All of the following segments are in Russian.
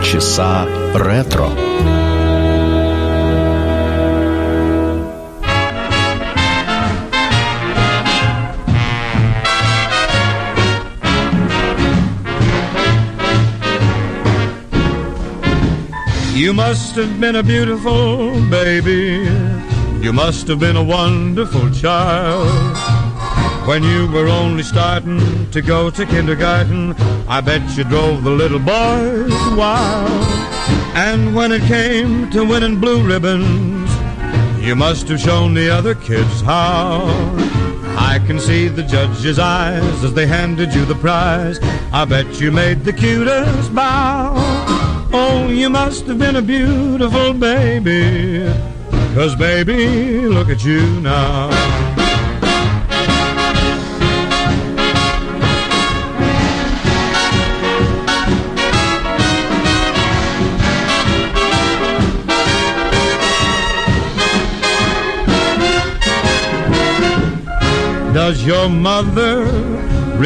Полчаса ретро. You must have been a beautiful baby. You must have been a wonderful child. When you were only starting to go to kindergarten, I bet you drove the little boys wild. And when it came to winning blue ribbons, you must have shown the other kids how. I can see the judge's eyes as they handed you the prize. I bet you made the cutest bow. Oh, you must have been a beautiful baby, 'cause baby, look at you now. Does your mother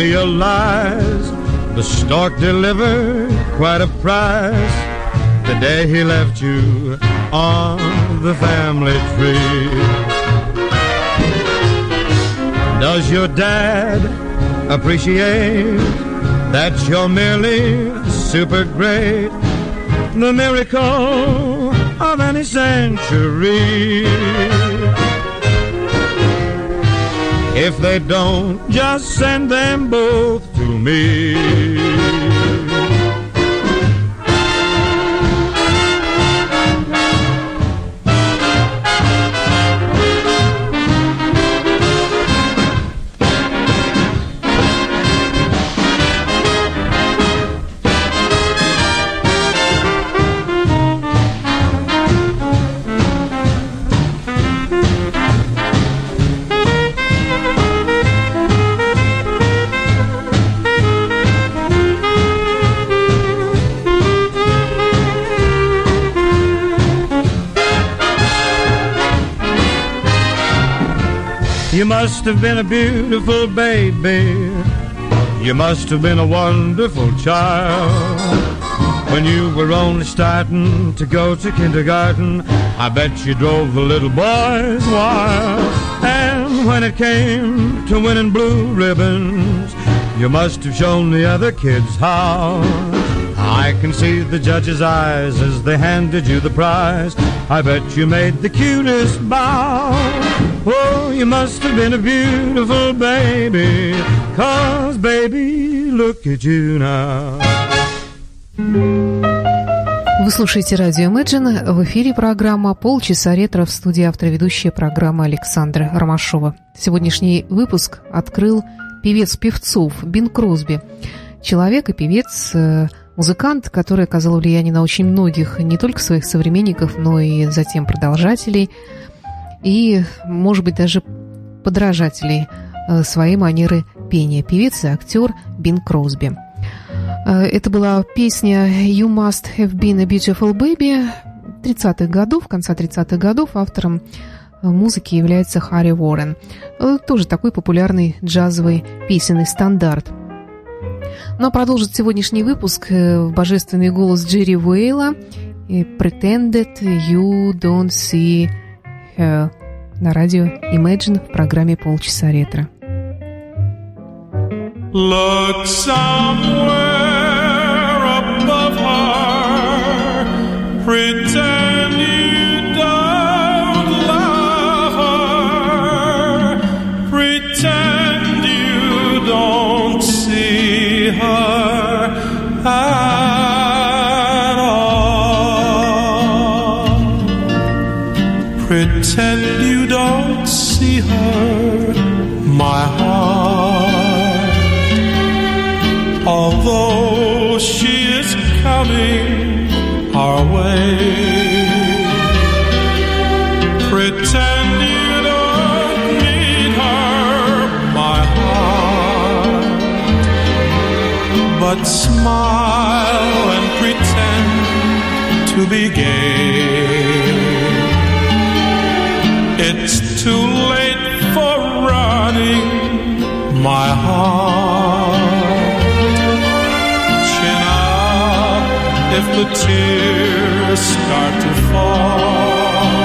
realize the stork delivered quite a prize the day he left you on the family tree? Does your dad appreciate that you're merely super great, the miracle of any century? If they don't, just send them both to me. You must have been a beautiful baby. You must have been a wonderful child. When you were only starting to go to kindergarten, I bet you drove the little boys wild. And when it came to winning blue ribbons, you must have shown the other kids how. I can see the judge's eyes as they handed you the prize. I bet you made the cutest bow. Oh, you must have been a beautiful baby, 'cause baby, look at you now. Вы слушаете радио Imagine. В эфире программа «Полчаса ретро», в студии автор-ведущая программы Александра Ромашова. Сегодняшний выпуск открыл певец певцов Бин Кросби. Человек и певец, музыкант, который оказал влияние на очень многих, не только своих современников, но и затем продолжателей, и, может быть, даже подражателей своей манеры пения. Певец и актер Бин Кросби. Это была песня «You must have been a beautiful baby» 30-х годов, конца 30-х годов. Автором музыки является Харри Уоррен. Тоже такой популярный джазовый песенный стандарт. Но продолжит сегодняшний выпуск божественный голос Джерри Вейла «Pretended you don't see» на радио Imagine в программе «Полчаса ретро». Look somewhere above her, pretend you don't love her, pretend you don't see her. Pretend you don't see her, my heart. Although she is coming our way, pretend you don't need her, my heart. But smile and pretend to be gay. It's too late for running, my heart. Chin up, if the tears start to fall.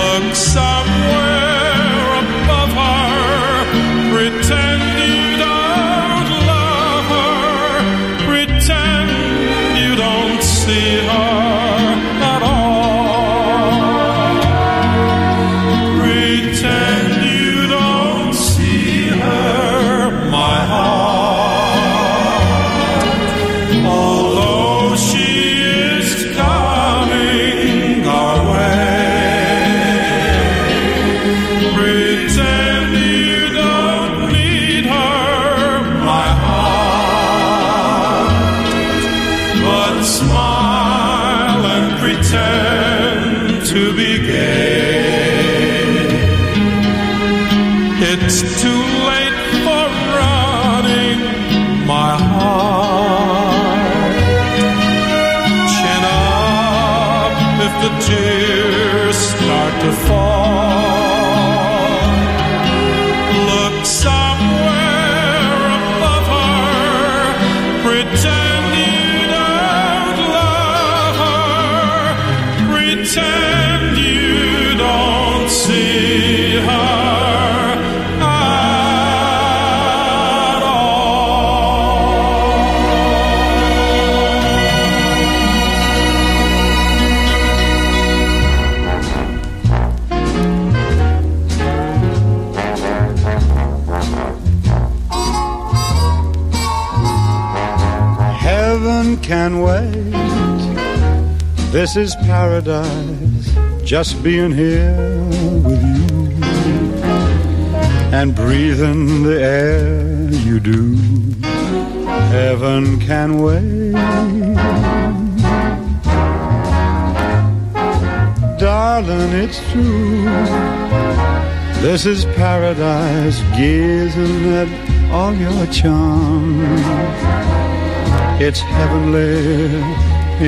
Look somewhere above her, pretend you don't love her, pretend you don't see her. Tears start to fall. Look somewhere above her. Pretend you don't love her. Pretend you don't see her at all. Can wait. This is paradise, just being here with you and breathing the air you do. Heaven can wait. Darling, it's true. This is paradise, gazing at all your charms. It's heavenly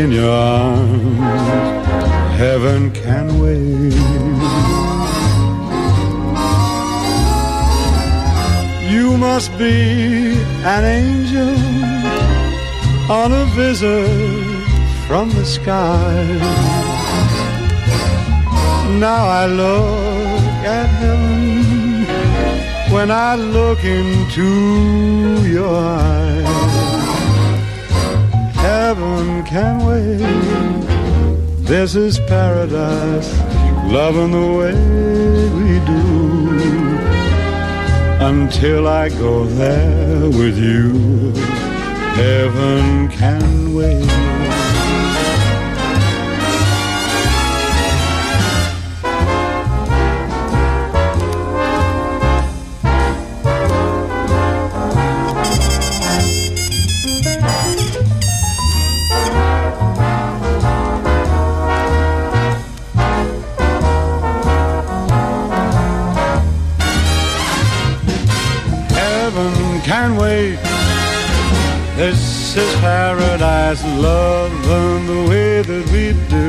in your arms. Heaven can wait. You must be an angel on a visit from the sky. Now I look at heaven when I look into your eyes. Heaven can wait. This is paradise, loving the way we do. Until I go there with you, heaven can wait. This is paradise, loving the way that we do.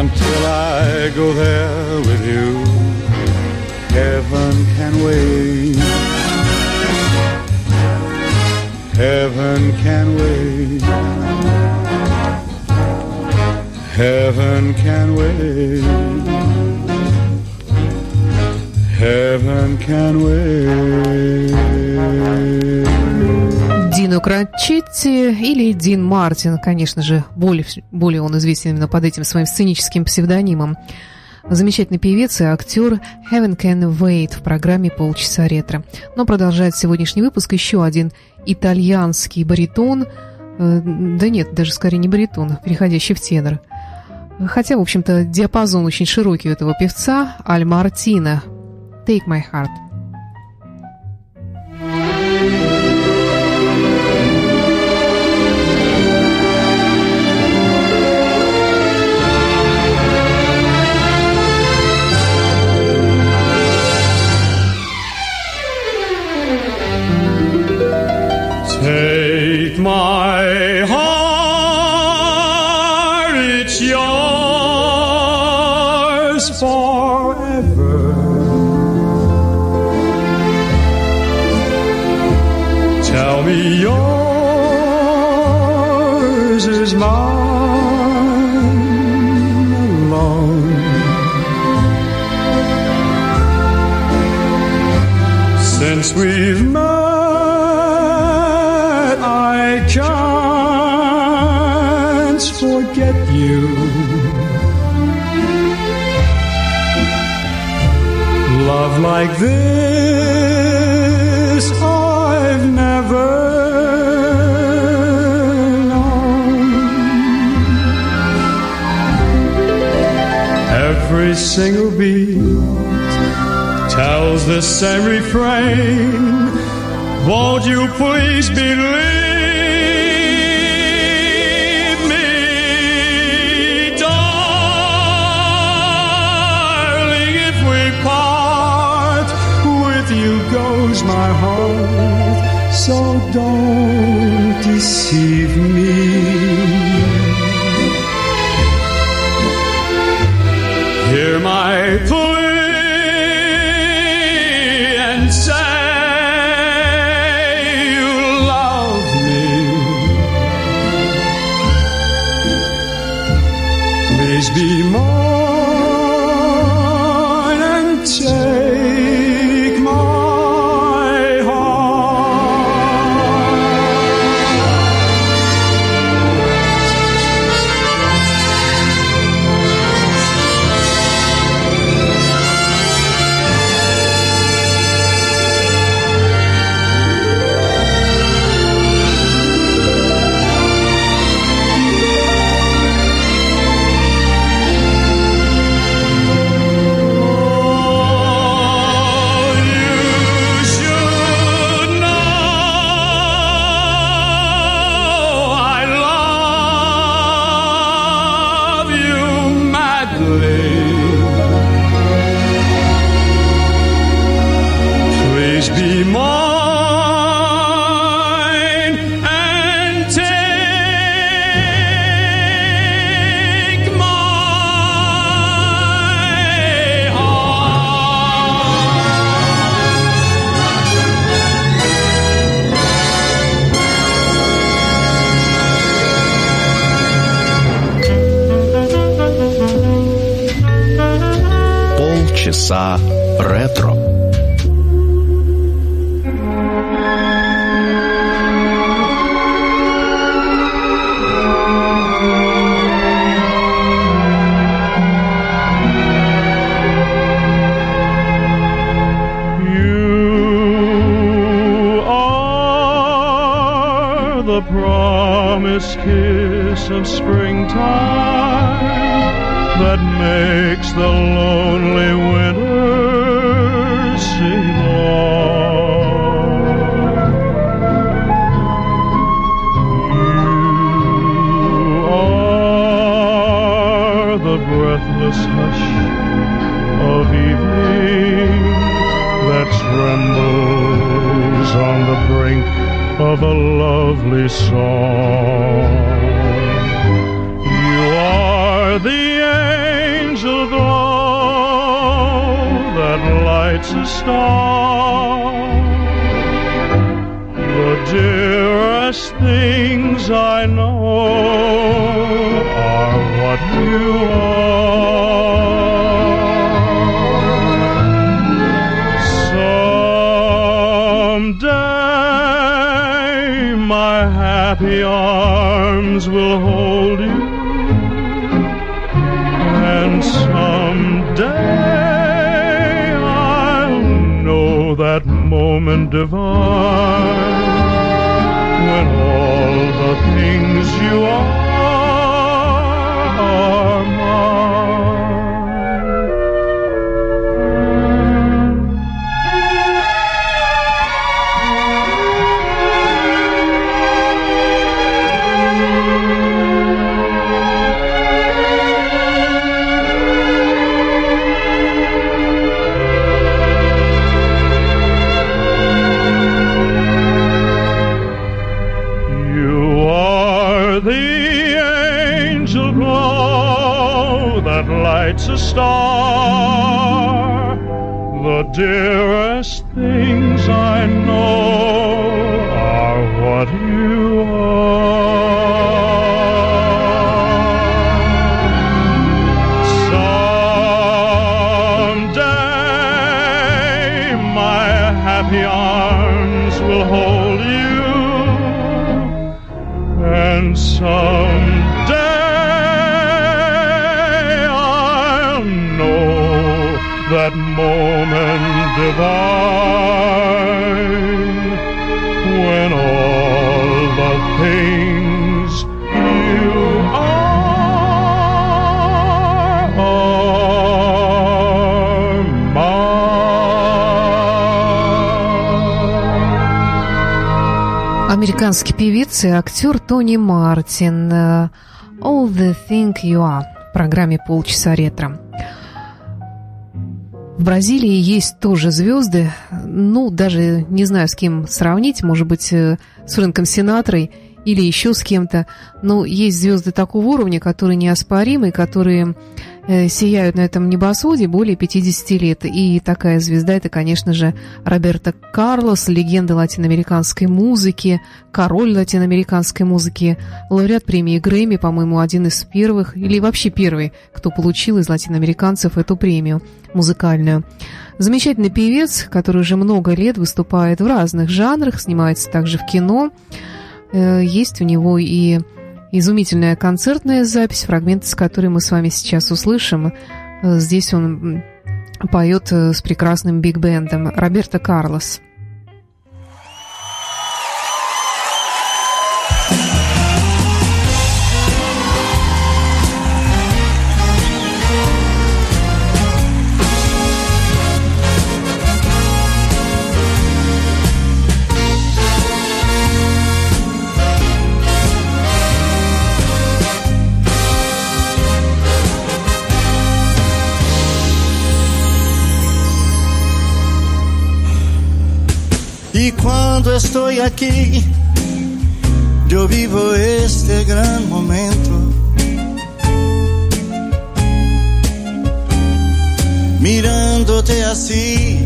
Until I go there with you, heaven can wait. Heaven can wait. Heaven can wait. Heaven can wait. Дину Крачетти или Дин Мартин, конечно же, более он известен именно под этим своим сценическим псевдонимом. Замечательный певец и актер. Heaven Can Wait в программе «Полчаса ретро». Но продолжает сегодняшний выпуск еще один итальянский баритон, да нет, даже скорее не баритон, переходящий в тенор. Хотя, в общем-то, диапазон очень широкий у этого певца. Аль Мартино, «Take My Heart». Take my heart, it's yours forever. Tell me your winter's morn alone. Since we've met, I can't forget you. Love like this I've never. Every single beat tells the same refrain. Won't you please believe me, darling? If we part, with you goes my heart, so don't deceive me. Hear my plea and say you love me. Please be mine and take my Полчаса ретро. Kiss of springtime that makes the lonely winter seem long. You are the breathless hush of evening that trembles on the brink of a lovely song. You are the angel glow that lights a star. The dearest things I know are what you are. Someday my happy arms will hold you, and someday I'll know that moment divine when all the things you are mine. A star, the dearest things I know are what you are. happy arms will hold you, and someday I'll know that moment divine when all the things you are. Американский певец и актер Тони Мартин. All the thing you are. В программе «Полчаса ретро». В Бразилии есть тоже звезды. Ну, даже не знаю, с кем сравнить. Может быть, с Фрэнком Синатрой или еще с кем-то. Но есть звезды такого уровня, которые неоспоримы, которые сияют на этом небосводе более 50 лет. И такая звезда – это, конечно же, Роберто Карлос, легенда латиноамериканской музыки, король латиноамериканской музыки, лауреат премии Грэмми, по-моему, один из первых, или вообще первый, кто получил из латиноамериканцев эту премию музыкальную. Замечательный певец, который уже много лет выступает в разных жанрах, снимается также в кино. Есть у него и изумительная концертная запись, фрагмент, с которой мы с вами сейчас услышим. Здесь он поет с прекрасным биг-бендом. Роберто Карлос. Y cuando estoy aquí, yo vivo este gran momento. Mirándote así,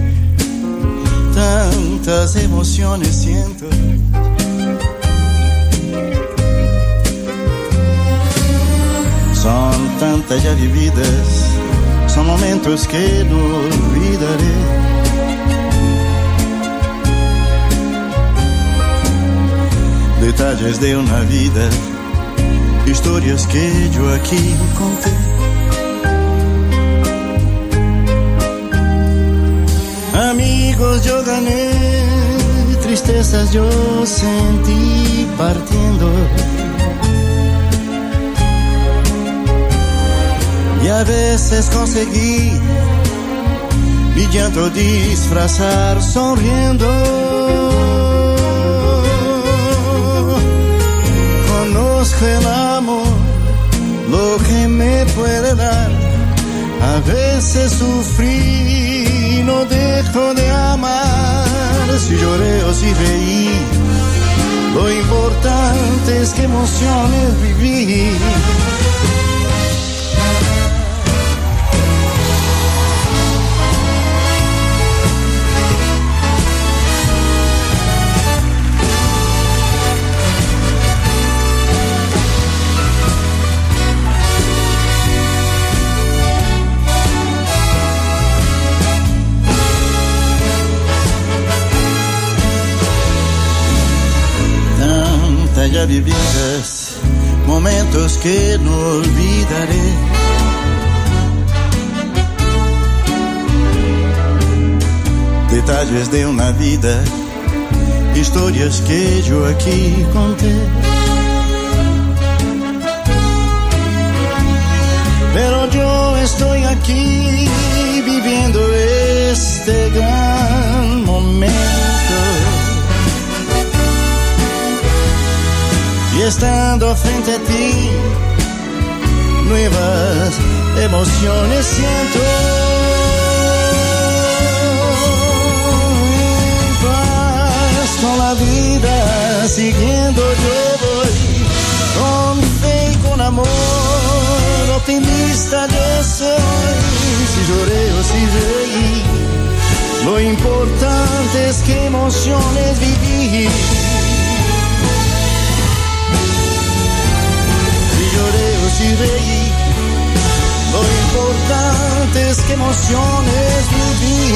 tantas emociones siento. Son tantas ya vividas, son momentos que no olvidaré. Detalles de una vida, historias que yo aquí conté. Amigos yo gané, tristezas yo sentí partiendo. Y a veces conseguí mi llanto disfrazar sonriendo. El amor, lo que me puede dar. A veces sufrí, no dejo de amar. Si lloré o si reí, lo importante es que emociones viví. Ya vividas, momentos que no olvidaré. Detalles de una vida, historias que yo aquí conté. Pero yo estoy aquí viviendo este gran momento. Y estando frente a ti, nuevas emociones siento. En paz con la vida, siguiendo yo voy. Con fe y con amor, optimista yo soy. Si lloré o si reí, lo importante es que emociones viví. Si reí, lo importante es que emociones viví.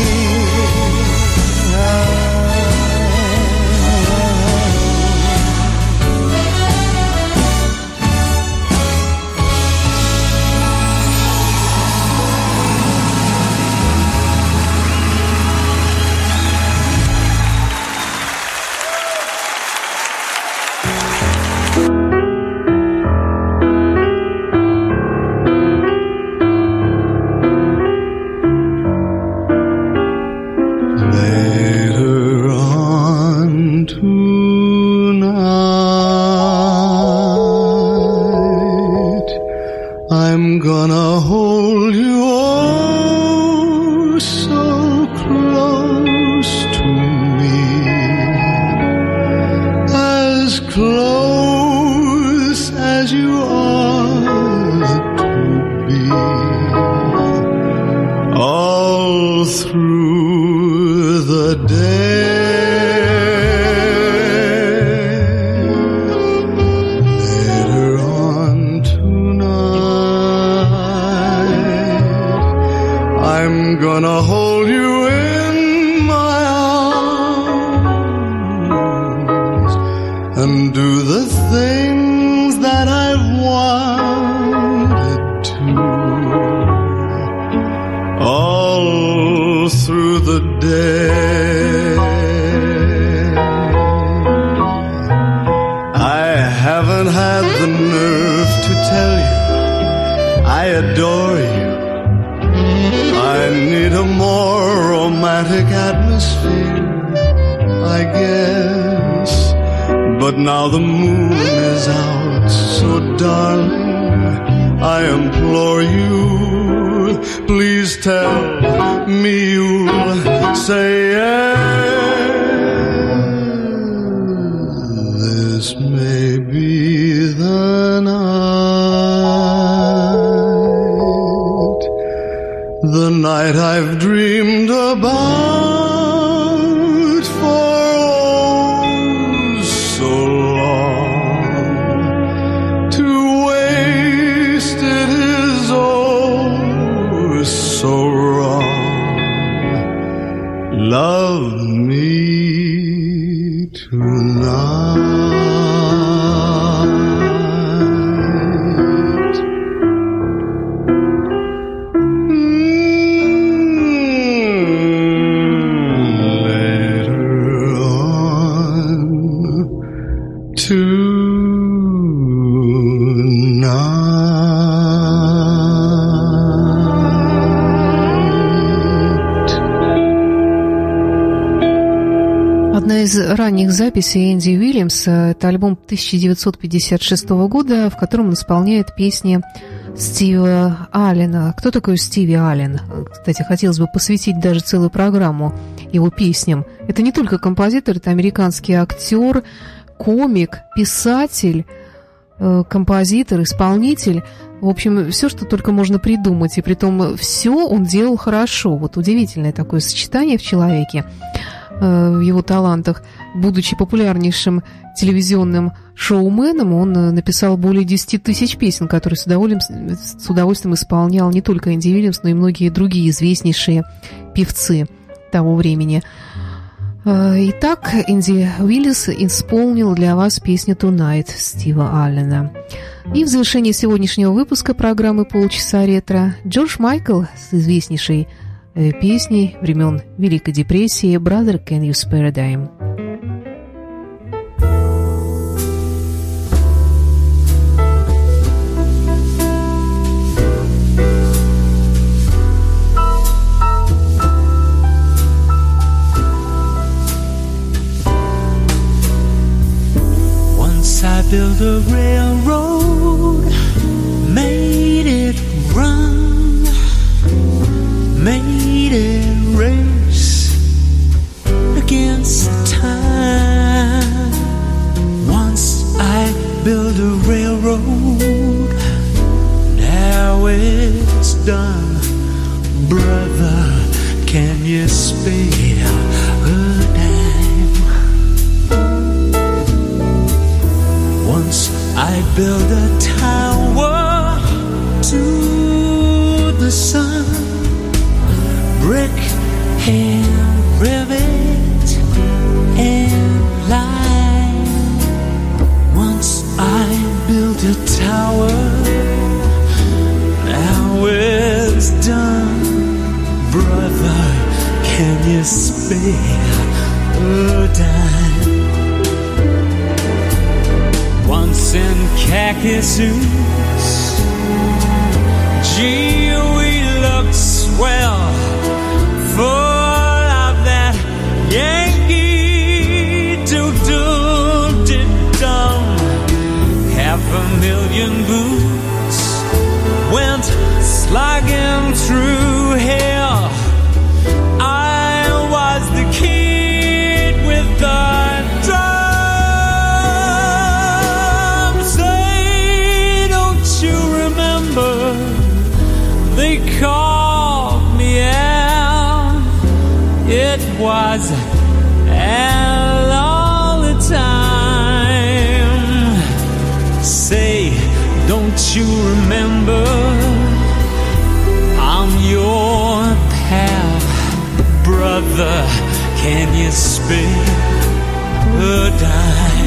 the day, later on tonight, I'm gonna hold you in my arms and do the things that I've wanted to all through the day. I haven't had the nerve to tell you I adore you. I need a more romantic atmosphere, I guess. But now the moon is out, so darling, I implore you, please tell me you'll say yes. This may be the night, the night I've dreamed about. Love me tonight. Later on tonight. Одна из ранних записей Энди Уильямса – это альбом 1956 года, в котором он исполняет песни Стива Аллена. Кто такой Стиви Аллен? Кстати, хотелось бы посвятить даже целую программу его песням. Это не только композитор, это американский актер, комик, писатель, композитор, исполнитель. В общем, все, что только можно придумать. И притом все он делал хорошо. Вот удивительное такое сочетание в человеке, в его талантах. Будучи популярнейшим телевизионным шоуменом, он написал более 10 тысяч песен, которые с удовольствием исполнял не только Энди Уильямс, но и многие другие известнейшие певцы того времени. Итак, Энди Уильямс исполнил для вас песню «Tonight» Стива Аллена. И в завершении сегодняшнего выпуска программы «Полчаса ретро» Джордж Майкл с известнейшей песней времен Великой депрессии «Brother, can you spare a dime?» Built a railroad, made it run, made it race against time. Once I built a railroad, now it's done. Brother, can you spare a dime? I built a tower to the sun, brick and rivet and line. Once I built a tower, now it's done. Brother, can you spare a dime? Once in khaki suits, gee, we looked swell, full of that Yankee doodle-dum. Half a million boots went slogging through hell. I was the kid with the drum. They called me out. gods and all the time. Say, don't you remember I'm your pal, brother, can you spare a dime?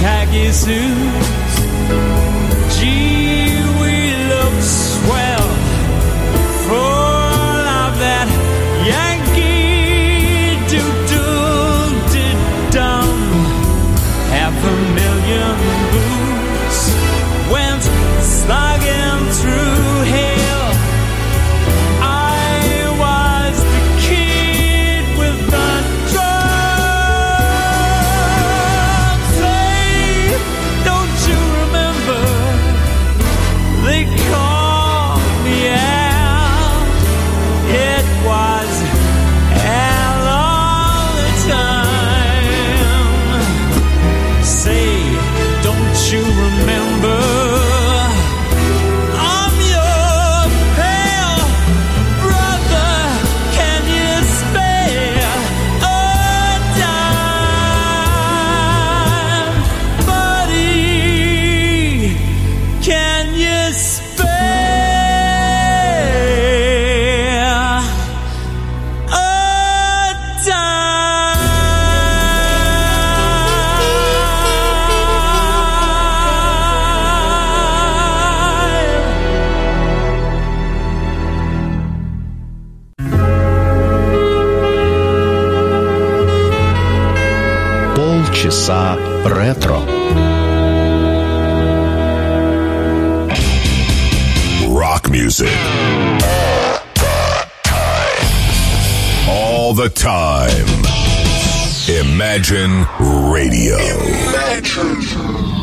Khaki suits, gee, we look swell, full of that Yankee doodle-dum. Half a million boots went slugging through hell. I was the kid with the Полчаса ретро. Rock music. All the time. Imagine Radio. Imagine.